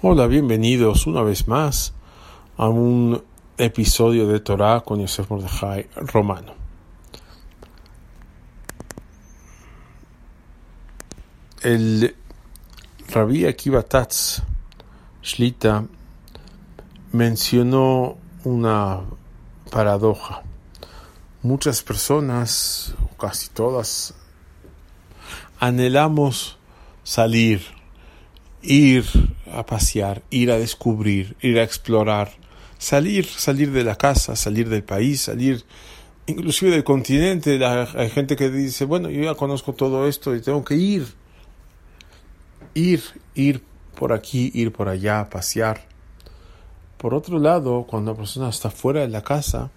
Hola, bienvenidos una vez más a un episodio de Torah con Yosef Mordejai Romano. El Rabbi Akiva Tatz, Shlita, mencionó una paradoja. Muchas personas, casi todas, anhelamos salir, ir a pasear, ir a descubrir, ir a explorar, salir de la casa, salir del país, salir inclusive del continente. Hay gente que dice, bueno, yo ya conozco todo esto y tengo que ir por aquí, ir por allá, pasear. Por otro lado, cuando la persona está fuera de la casa,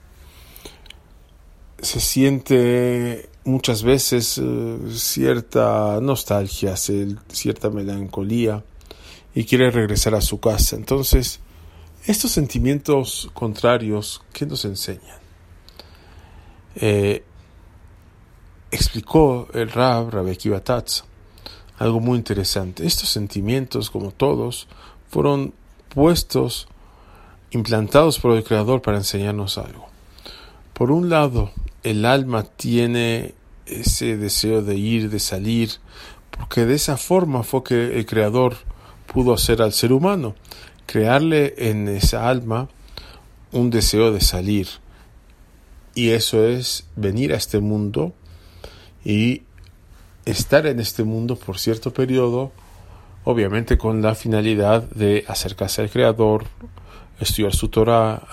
se siente muchas veces cierta nostalgia, cierta melancolía, y quiere regresar a su casa. Entonces, estos sentimientos contrarios, ¿qué nos enseñan? Explicó el Rabbi Akiva Tatz algo muy interesante. Estos sentimientos, como todos, fueron implantados por el Creador para enseñarnos algo. Por un lado, el alma tiene ese deseo de ir, de salir, porque de esa forma fue que el Creador pudo hacer al ser humano, crearle en esa alma un deseo de salir. Y eso es venir a este mundo y estar en este mundo por cierto periodo, obviamente con la finalidad de acercarse al Creador, estudiar su Torah,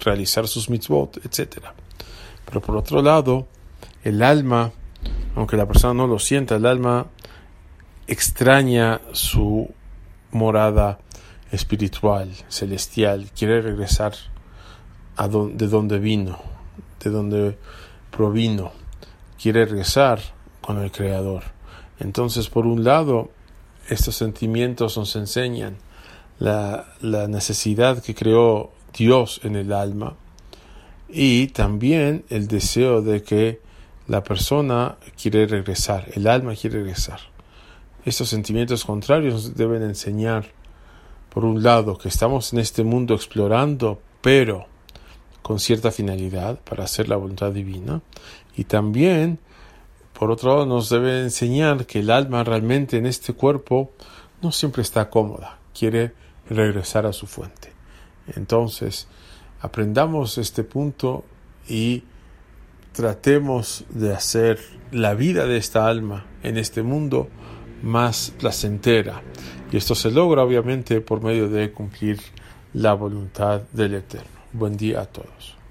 realizar sus mitzvot, etc. Pero por otro lado, el alma, aunque la persona no lo sienta, el alma extraña su morada espiritual, celestial, quiere regresar de donde vino, de donde provino, quiere regresar con el Creador. Entonces, por un lado, estos sentimientos nos enseñan la necesidad que creó Dios en el alma y también el deseo de que la persona quiere regresar, el alma quiere regresar. Estos sentimientos contrarios deben enseñar, por un lado, que estamos en este mundo explorando, pero con cierta finalidad para hacer la voluntad divina. Y también, por otro lado, nos debe enseñar que el alma realmente en este cuerpo no siempre está cómoda, quiere regresar a su fuente. Entonces, aprendamos este punto y tratemos de hacer la vida de esta alma en este mundo más placentera, y esto se logra obviamente por medio de cumplir la voluntad del Eterno. Buen día a todos.